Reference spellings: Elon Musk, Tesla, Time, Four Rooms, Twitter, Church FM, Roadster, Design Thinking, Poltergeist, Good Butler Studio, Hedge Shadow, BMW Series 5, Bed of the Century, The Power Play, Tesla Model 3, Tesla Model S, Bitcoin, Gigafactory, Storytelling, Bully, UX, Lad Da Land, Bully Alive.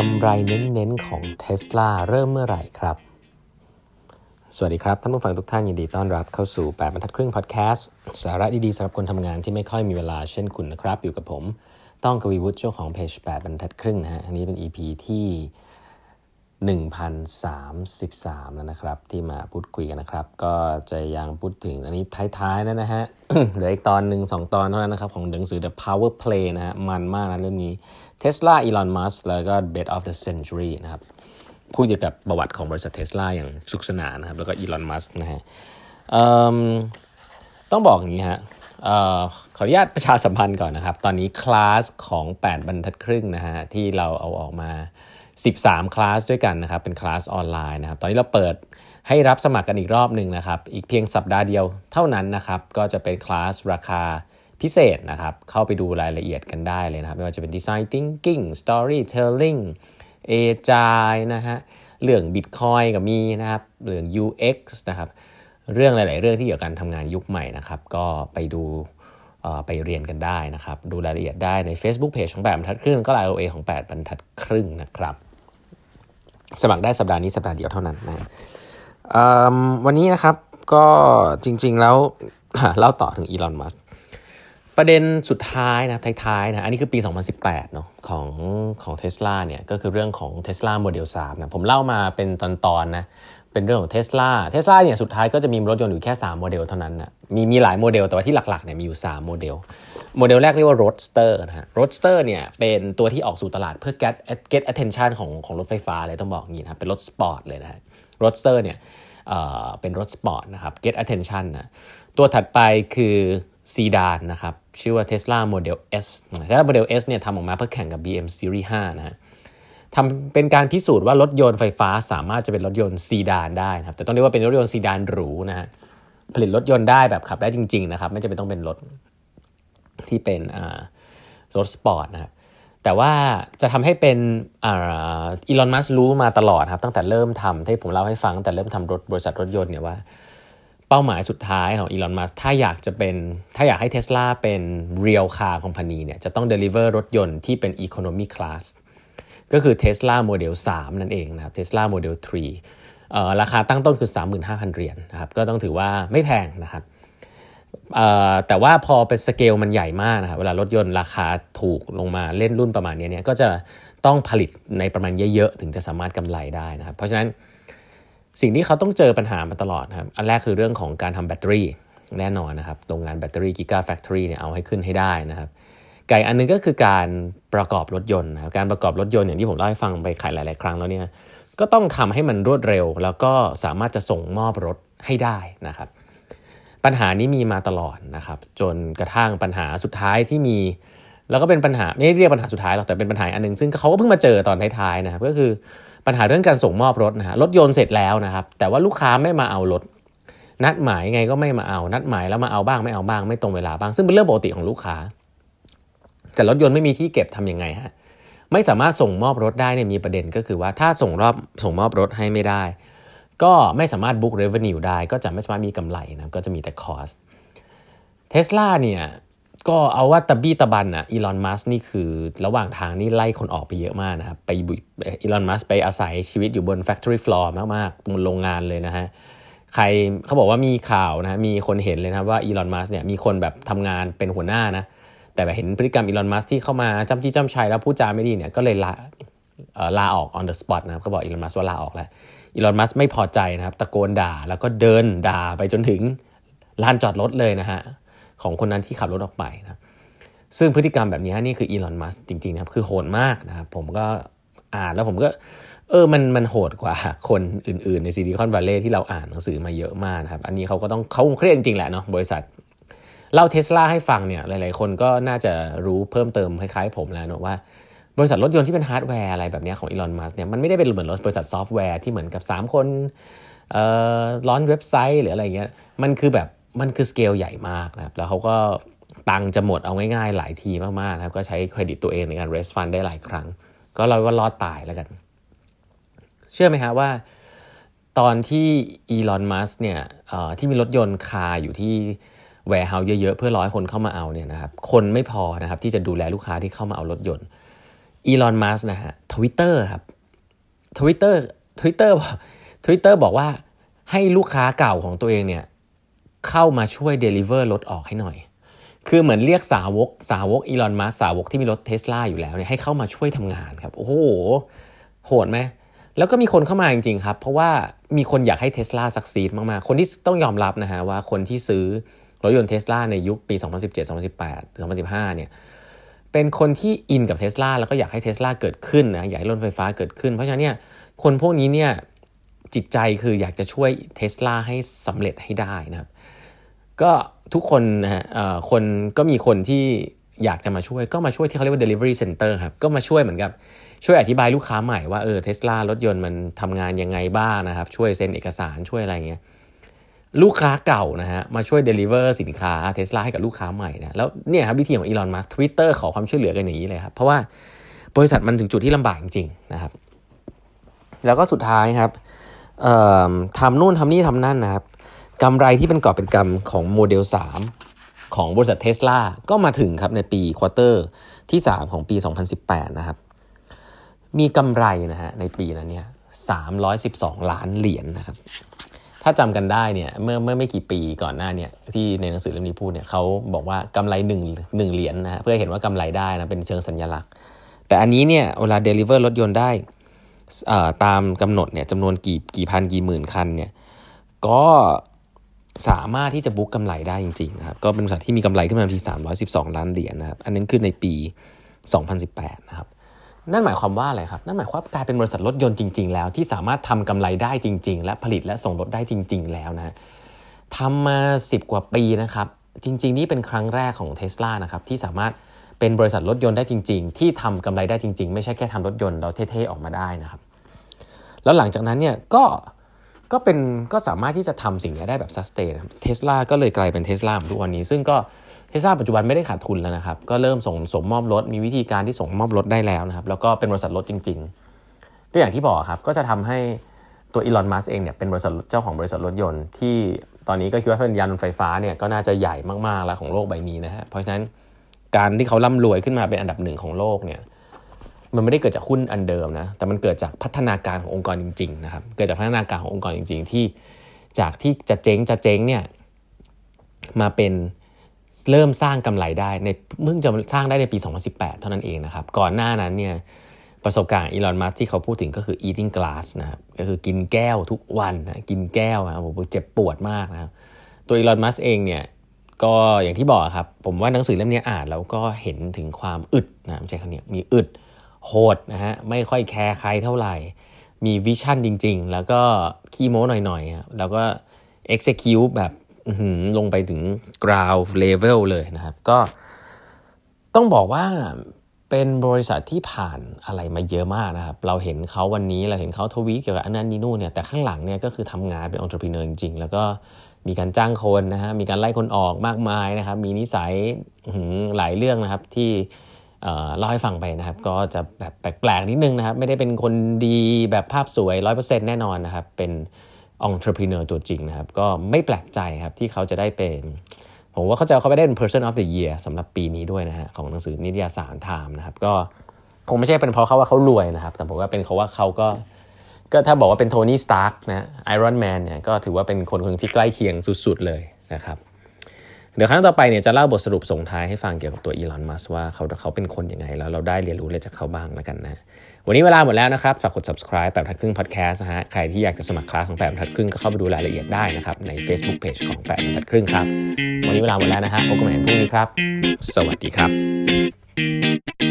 กำไรเน้นๆของ Tesla เริ่มเมื่อไหร่ครับสวัสดีครับท่านผู้ฟังทุกท่านยินดีต้อนรับเข้าสู่8บรรทัดครึ่งพอดแคสต์สาระดีๆสำหรับคนทำงานที่ไม่ค่อยมีเวลาเช่นคุณนะครับอยู่กับผมต้องกวีวุฒิเจ้าของเพจ8บรรทัดครึ่งนะฮะอันนี้เป็น EP ที่1033แล้วนะครับที่มาพูดคุยกันนะครับก็จะยังพูดถึงอันนี้ท้ายๆนะฮะ เหลืออีกตอนนึง2ตอนเท่านั้นนะครับของหนังสือ The Power Play นะฮะมันมากนะเรื่องนี้ Tesla Elon Musk แล้วก็ Bed of the Century นะครับพูดเกี่ยวกับประวัติของบริษัท Tesla อย่างสุขสนานนะครับแล้วก็ Elon Musk นะฮะต้องบอกอย่างนี้ฮะขออนุญาตประชาสัมพันธ์ก่อนนะครับตอนนี้คลาสของ8บรรทัดครึ่งนะฮะที่เราเอาออกมา13คลาสด้วยกันนะครับเป็นคลาสออนไลน์นะครับตอนนี้เราเปิดให้รับสมัครกันอีกรอบนึงนะครับอีกเพียงสัปดาห์เดียวเท่านั้นนะครับก็จะเป็นคลาสราคาพิเศษนะครับเข้าไปดูรายละเอียดกันได้เลยนะครับไม่ว่าจะเป็น Design Thinking Storytelling เอจายนะฮะเรื่อง Bitcoin ก็มีนะครับเรื่อง UX นะครับเรื่องหลายๆเรื่องที่เกี่ยวกับการทำงานยุคใหม่นะครับก็ไปดูไปเรียนกันได้นะครับดูรายละเอียดได้ใน Facebook Page ของ8บรรทัดครึ่งก็ LOA ของ8บรรทัดครึ่งนะครับสมัครได้สัปดาห์นี้สัปดาห์เดียวเท่านั้นนะวันนี้นะครับก็จริงๆแล้วเล่าต่อถึงอีลอนมัสก์ประเด็นสุดท้ายนะท้ายๆนะอันนี้คือปี2018เนาะของ Tesla เนี่ยก็คือเรื่องของ Tesla Model 3นะผมเล่ามาเป็นตอนๆนะเป็นเรื่องของ Tesla เนี่ยสุดท้ายก็จะมีรถยนต์อยู่แค่3โมเดลเท่านั้นนะมีหลายโมเดลแต่ว่าที่หลักๆเนี่ยมีอยู่3โมเดลแรกเรียกว่า Roadster นะฮะ Roadster เนี่ยเป็นตัวที่ออกสู่ตลาดเพื่อ get attention ของรถไฟฟ้าเลยต้องบอกงี้นะเป็นรถสปอร์ตเลยนะฮะ Roadster เนี่ยเป็นรถสปอร์ตนะครับ get attention นะตัวถัดไปคือซีดานนะครับชื่อว่า Tesla Model S Tesla Model S เนี่ยทำออกมาเพื่อแข่งกับ BMW Series 5นะฮะทำเป็นการพิสูจน์ว่ารถยนต์ไฟฟ้าสามารถจะเป็นรถยนต์ซีดานได้นะครับแต่ต้องเรียกว่าเป็นรถยนต์ซีดานหรูนะฮะผลิตรถยนต์ได้แบบขับได้จริงๆนะครับไม่จำเป็นต้องเป็นรถที่เป็นรถสปอร์ตนะครับแต่ว่าจะทำให้เป็นอีลอนมัสก์รู้มาตลอดครับตั้งแต่เริ่มทำที่ผมเล่าให้ฟังแต่เริ่มทำรถบริษัทรถยนต์เนี่ยว่าเป้าหมายสุดท้ายของอีลอนมัสก์ถ้าอยากให้ Tesla เป็น Real Car Company เนี่ยจะต้อง deliver รถยนต์ที่เป็น Economy Classก็คือ Tesla Model 3นั่นเองนะครับ Tesla Model 3ราคาตั้งต้นคือ 35,000 เหรียญนะครับก็ต้องถือว่าไม่แพงนะครับแต่ว่าพอเป็นสเกลมันใหญ่มากนะครับเวลารถยนต์ราคาถูกลงมาเล่นรุ่นประมาณนี้เนี่ยก็จะต้องผลิตในประมาณเยอะๆถึงจะสามารถกำไรได้นะครับเพราะฉะนั้นสิ่งที่เขาต้องเจอปัญหามาตลอดครับอันแรกคือเรื่องของการทำแบตเตอรี่แน่นอนนะครับโรงงานแบตเตอรี่ Gigafactory เนี่ยเอาให้ขึ้นให้ได้นะครับไก่อันนึงก็คือการประกอบรถยนต์นะครับการประกอบรถยนต์อย่างที่ผมเล่าให้ฟังไปหลายๆครั้งแล้วเนี่ยก็ต้องทำให้มันรวดเร็วแล้วก็สามารถจะส่งมอบรถให้ได้นะครับปัญหานี้มีมาตลอดนะครับจนกระทั่งปัญหาสุดท้ายที่มีแล้วก็เป็นปัญหาไม่เรียกปัญหาสุดท้ายหรอกแต่เป็นปัญหาอันนึงซึ่งเขาก็เพิ่งมาเจอตอนท้ายๆนะครับก็คือปัญหาเรื่องการส่งมอบรถนะฮะรถยนต์เสร็จแล้วนะครับแต่ว่าลูกค้าไม่มาเอารถนัดหมายไงก็ไม่มาเอานัดหมายแล้วมาเอาบ้างไม่เอาบ้างไม่ตรงเวลาบ้างซึ่งเป็นเรื่องปกติของลูกค้าแต่รถยนต์ไม่มีที่เก็บทำยังไงฮะไม่สามารถส่งมอบรถได้เนี่ยมีประเด็นก็คือว่าถ้าส่งมอบรถให้ไม่ได้ก็ไม่สามารถบุ๊ก revenue ได้ก็จะไม่สามารถมีกำไรนะก็จะมีแต่ cost Tesla เนี่ยก็เอาว่าตะบี้ตะบันน่ะ Elon Musk นี่คือระหว่างทางนี่ไล่คนออกไปเยอะมากนะครับไป Elon Musk ไปอาศัยชีวิตอยู่บน factory floor มากๆบนโรงงานเลยนะฮะใครเขาบอกว่ามีข่าวนะมีคนเห็นเลยนะว่า Elon Musk เนี่ยมีคนแบบทำงานเป็นหัวหน้านะแต่เห็นพฤติกรรมอีลอนมัสก์ที่เข้ามาจ้ำจี้จ้ำชัยแล้วพูดจาไม่ดีเนี่ยก็เลยลาออก on the spot นะครับก็บอกอีลอนมัสก์ว่าลาออกแล้วอีลอนมัสก์ไม่พอใจนะครับตะโกนด่าแล้วก็เดินด่าไปจนถึงลานจอดรถเลยนะฮะของคนนั้นที่ขับรถออกไปนะซึ่งพฤติกรรมแบบนี้นี่คืออีลอนมัสก์จริงๆครับคือโหดมากนะครับผมก็อ่านแล้วผมก็มันโหดกว่าคนอื่นๆในซิลิคอนวัลเลย์ที่เราอ่านหนังสือมาเยอะมากนะครับอันนี้เขาก็ต้องเขาเครียดจริงๆแหละเนาะบริษัทเล่า Tesla ให้ฟังเนี่ยหลายๆคนก็น่าจะรู้เพิ่มเติมคล้ายๆผมแล้วเนาะว่าบริษัทรถยนต์ที่เป็นฮาร์ดแวร์อะไรแบบนี้ของอีลอนมัสก์เนี่ยมันไม่ได้เป็นเหมือนบริษัทซอฟต์แวร์ที่เหมือนกับ3คนร้อนเว็บไซต์หรืออะไรเงี้ยมันคือสเกลใหญ่มากนะครับแล้วเขาก็ตังจะหมดเอาง่ายๆหลายทีมากๆนะครับก็ใช้เครดิตตัวเองในการเรสฟันได้หลายครั้งก็เราว่ารอดตายแล้วกันเชื่อไหมฮะว่าตอนที่อีลอนมัสก์เนี่ยที่มีรถยนต์คาอยู่ที่warehouse เยอะๆเพื่อรอให้คนเข้ามาเอาเนี่ยนะครับคนไม่พอนะครับที่จะดูแลลูกค้าที่เข้ามาเอารถยนต์ Elon Musk นะฮะ Twitter ครับ Twitter บอกว่าให้ลูกค้าเก่าของตัวเองเนี่ยเข้ามาช่วย deliver รถออกให้หน่อยคือเหมือนเรียกสาวก Elon Musk สาวกที่มีรถ Tesla อยู่แล้วเนี่ยให้เข้ามาช่วยทำงานครับโอ้โหโหดไหมแล้วก็มีคนเข้ามาจริงๆครับเพราะว่ามีคนอยากให้ Tesla succeed มากๆคนที่ต้องยอมรับนะฮะว่าคนที่ซื้อรถยนต์ Tesla ในยุคปี2017 2018 2015เนี่ยเป็นคนที่อินกับ Tesla แล้วก็อยากให้ Tesla เกิดขึ้นนะอยากให้รถไฟฟ้าเกิดขึ้นเพราะฉะนั้นเนี่ยคนพวกนี้เนี่ยจิตใจคืออยากจะช่วย Tesla ให้สำเร็จให้ได้นะครับก็ทุกคนนะฮะคนก็มีคนที่อยากจะมาช่วยก็มาช่วยที่เขาเรียกว่า delivery center ครับก็มาช่วยเหมือนกับช่วยอธิบายลูกค้าใหม่ว่าTesla รถยนต์มันทำงานยังไงบ้างนะครับช่วยเซ็นเอกสารช่วยอะไรเงี้ยลูกค้าเก่านะฮะมาช่วย deliver สินค้า Tesla ให้กับลูกค้าใหม่นะแล้วเนี่ยครับวิธีของ Elon Musk Twitter ขอความช่วยเหลือกันอย่างนี้เลยครับเพราะว่าบริษัทมันถึงจุดที่ลำบากจริงๆนะครับแล้วก็สุดท้ายครับทำนู่นทำนี่ทำนั่นนะครับกำไรที่เป็นกอบเป็นกำของโมเดล3ของบริษัท Tesla ก็มาถึงครับในปีควอเตอร์ที่3ของปี2018นะครับมีกำไรนะฮะในปีนั้นเนี่ย312ล้านเหรียญ นะครับถ้าจำกันได้เนี่ยเมื่อไม่กี่ปีก่อนหน้าเนี่ยที่ในหนังสือเล่มนี้พูดเนี่ยเขาบอกว่ากำไร1เหรียญ นะฮะเพื่อเห็นว่ากำไรได้นะเป็นเชิงสัญลักษณ์แต่อันนี้เนี่ยเวลา deliver รถยนต์ได้ตามกำหนดเนี่ยจำนวนกี่พันกี่หมื่นคันเนี่ยก็สามารถที่จะบุ๊กกำไรได้จริงๆนะครับก็เป็นบริษัทที่มีกำไรขึ้นมาที่312ล้านเหรียญ นะครับอันนั้นขึ้นในปี2018นะครับนั่นหมายความว่าอะไรครับนั่นหมายความว่ากลายเป็นบริษัทรถยนต์จริงๆแล้วที่สามารถทำกำไรได้จริงๆและผลิตและส่งรถได้จริงๆแล้วนะทำมา10กว่าปีนะครับจริงๆนี่เป็นครั้งแรกของ Tesla นะครับที่สามารถเป็นบริษัทรถยนต์ได้จริงๆที่ทำกำไรได้จริงๆไม่ใช่แค่ทำรถยนต์เราเท่ๆออกมาได้นะครับแล้วหลังจากนั้นเนี่ยก็สามารถที่จะทำสิ่งนี้ได้แบบซัสเตนนะครับ Tesla ก็เลยกลายเป็น Tesla ทุกวันนี้ซึ่งก็Tesla ปัจจุบันไม่ได้ขาดทุนแล้วนะครับก็เริ่มส่งมอบรถมีวิธีการที่ส่งมอบรถได้แล้วนะครับแล้วก็เป็นบริษัทรถจริงๆก็อย่างที่บอกครับก็จะทำให้ตัว Elon Musk เองเนี่ยเป็นบริษัทเจ้าของบริษัทรถยนต์ที่ตอนนี้ก็คิดว่าเป็นยานยนต์ไฟฟ้าเนี่ยก็น่าจะใหญ่มากๆแล้วของโลกใบนี้นะฮะเพราะฉะนั้นการที่เขาร่ำรวยขึ้นมาเป็นอันดับ1ของโลกเนี่ยมันไม่ได้เกิดจากหุ้นอันเดิมนะแต่มันเกิดจากพัฒนาการขององค์กรจริงๆนะครับเกิดจากพัฒนาการขององค์กรจริงๆที่จากที่จะเจ๊งเนี่ยมาเป็นเริ่มสร้างกำไรได้ในเพิ่งจะสร้างได้ในปี2018เท่านั้นเองนะครับก่อนหน้านั้นเนี่ยประสบการณ์ Elon Musk ที่เขาพูดถึงก็คือ eating glass นะครับก็คือกินแก้วทุกวันนะกินแก้วนะผมเจ็บปวดมากนะครับตัว Elon Musk เองเนี่ยก็อย่างที่บอกครับผมว่าหนังสือเล่มนี้อ่านแล้วก็เห็นถึงความอึดนะใช่คำนี้มีอึดโหดนะฮะไม่ค่อยแคร์ใครเท่าไหร่มีวิชั่นจริงๆแล้วก็ขี้โม้หน่อยๆครับแล้วก็ execute แบบลงไปถึง ground level เลยนะครับก็ต้องบอกว่าเป็นบริษัทที่ผ่านอะไรมาเยอะมากนะครับเราเห็นเขาวันนี้เราเห็นเขาทวีตเกี่ยวกับอันนั้นนี่นู่นเนี่ยแต่ข้างหลังเนี่ยก็คือทำงานเป็น entrepreneur จริงๆแล้วก็มีการจ้างคนนะฮะมีการไล่คนออกมากมายนะครับมีนิสัยหลายเรื่องนะครับที่เล่าให้ฟังไปนะครับก็จะแบบแปลกๆนิดนึงนะครับไม่ได้เป็นคนดีแบบภาพสวย 100% แน่นอนนะครับเป็นentrepreneur ตัวจริงนะครับก็ไม่แปลกใจครับที่เขาจะได้เป็นผมว่าเขาไปได้เป็น person of the year สำหรับปีนี้ด้วยนะฮะของหนังสือนิตยสาร Time นะครับก็คงไม่ใช่เป็นเพราะเขาว่าเขารวยนะครับแต่ผมว่าเป็นเพราะว่าเขาก็ถ้าบอกว่าเป็นโทนี่สตาร์คนะไอรอนแมนเนี่ยก็ถือว่าเป็นคนที่ใกล้เคียงสุดๆเลยนะครับเดี๋ยวครั้งต่อไปเนี่ยจะเล่าบทสรุปส่งท้ายให้ฟังเกี่ยวกับตัว Elon Musk ว่าเขาเป็นคนยังไงแล้วเราได้เรียนรู้อะไรจากเขาบ้างแล้วกันนะวันนี้เวลาหมดแล้วนะครับฝากกด Subscribe 8บรรทัดครึ่ง Podcast นะฮะใครที่อยากจะสมัครคลาสของ8บรรทัดครึ่งก็เข้าไปดูรายละเอียดได้นะครับใน Facebook Page ของ8บรรทัดครึ่งครับวันนี้เวลาหมดแล้วนะฮะพบกันใหม่พรุ่งนี้ครับสวัสดีครับ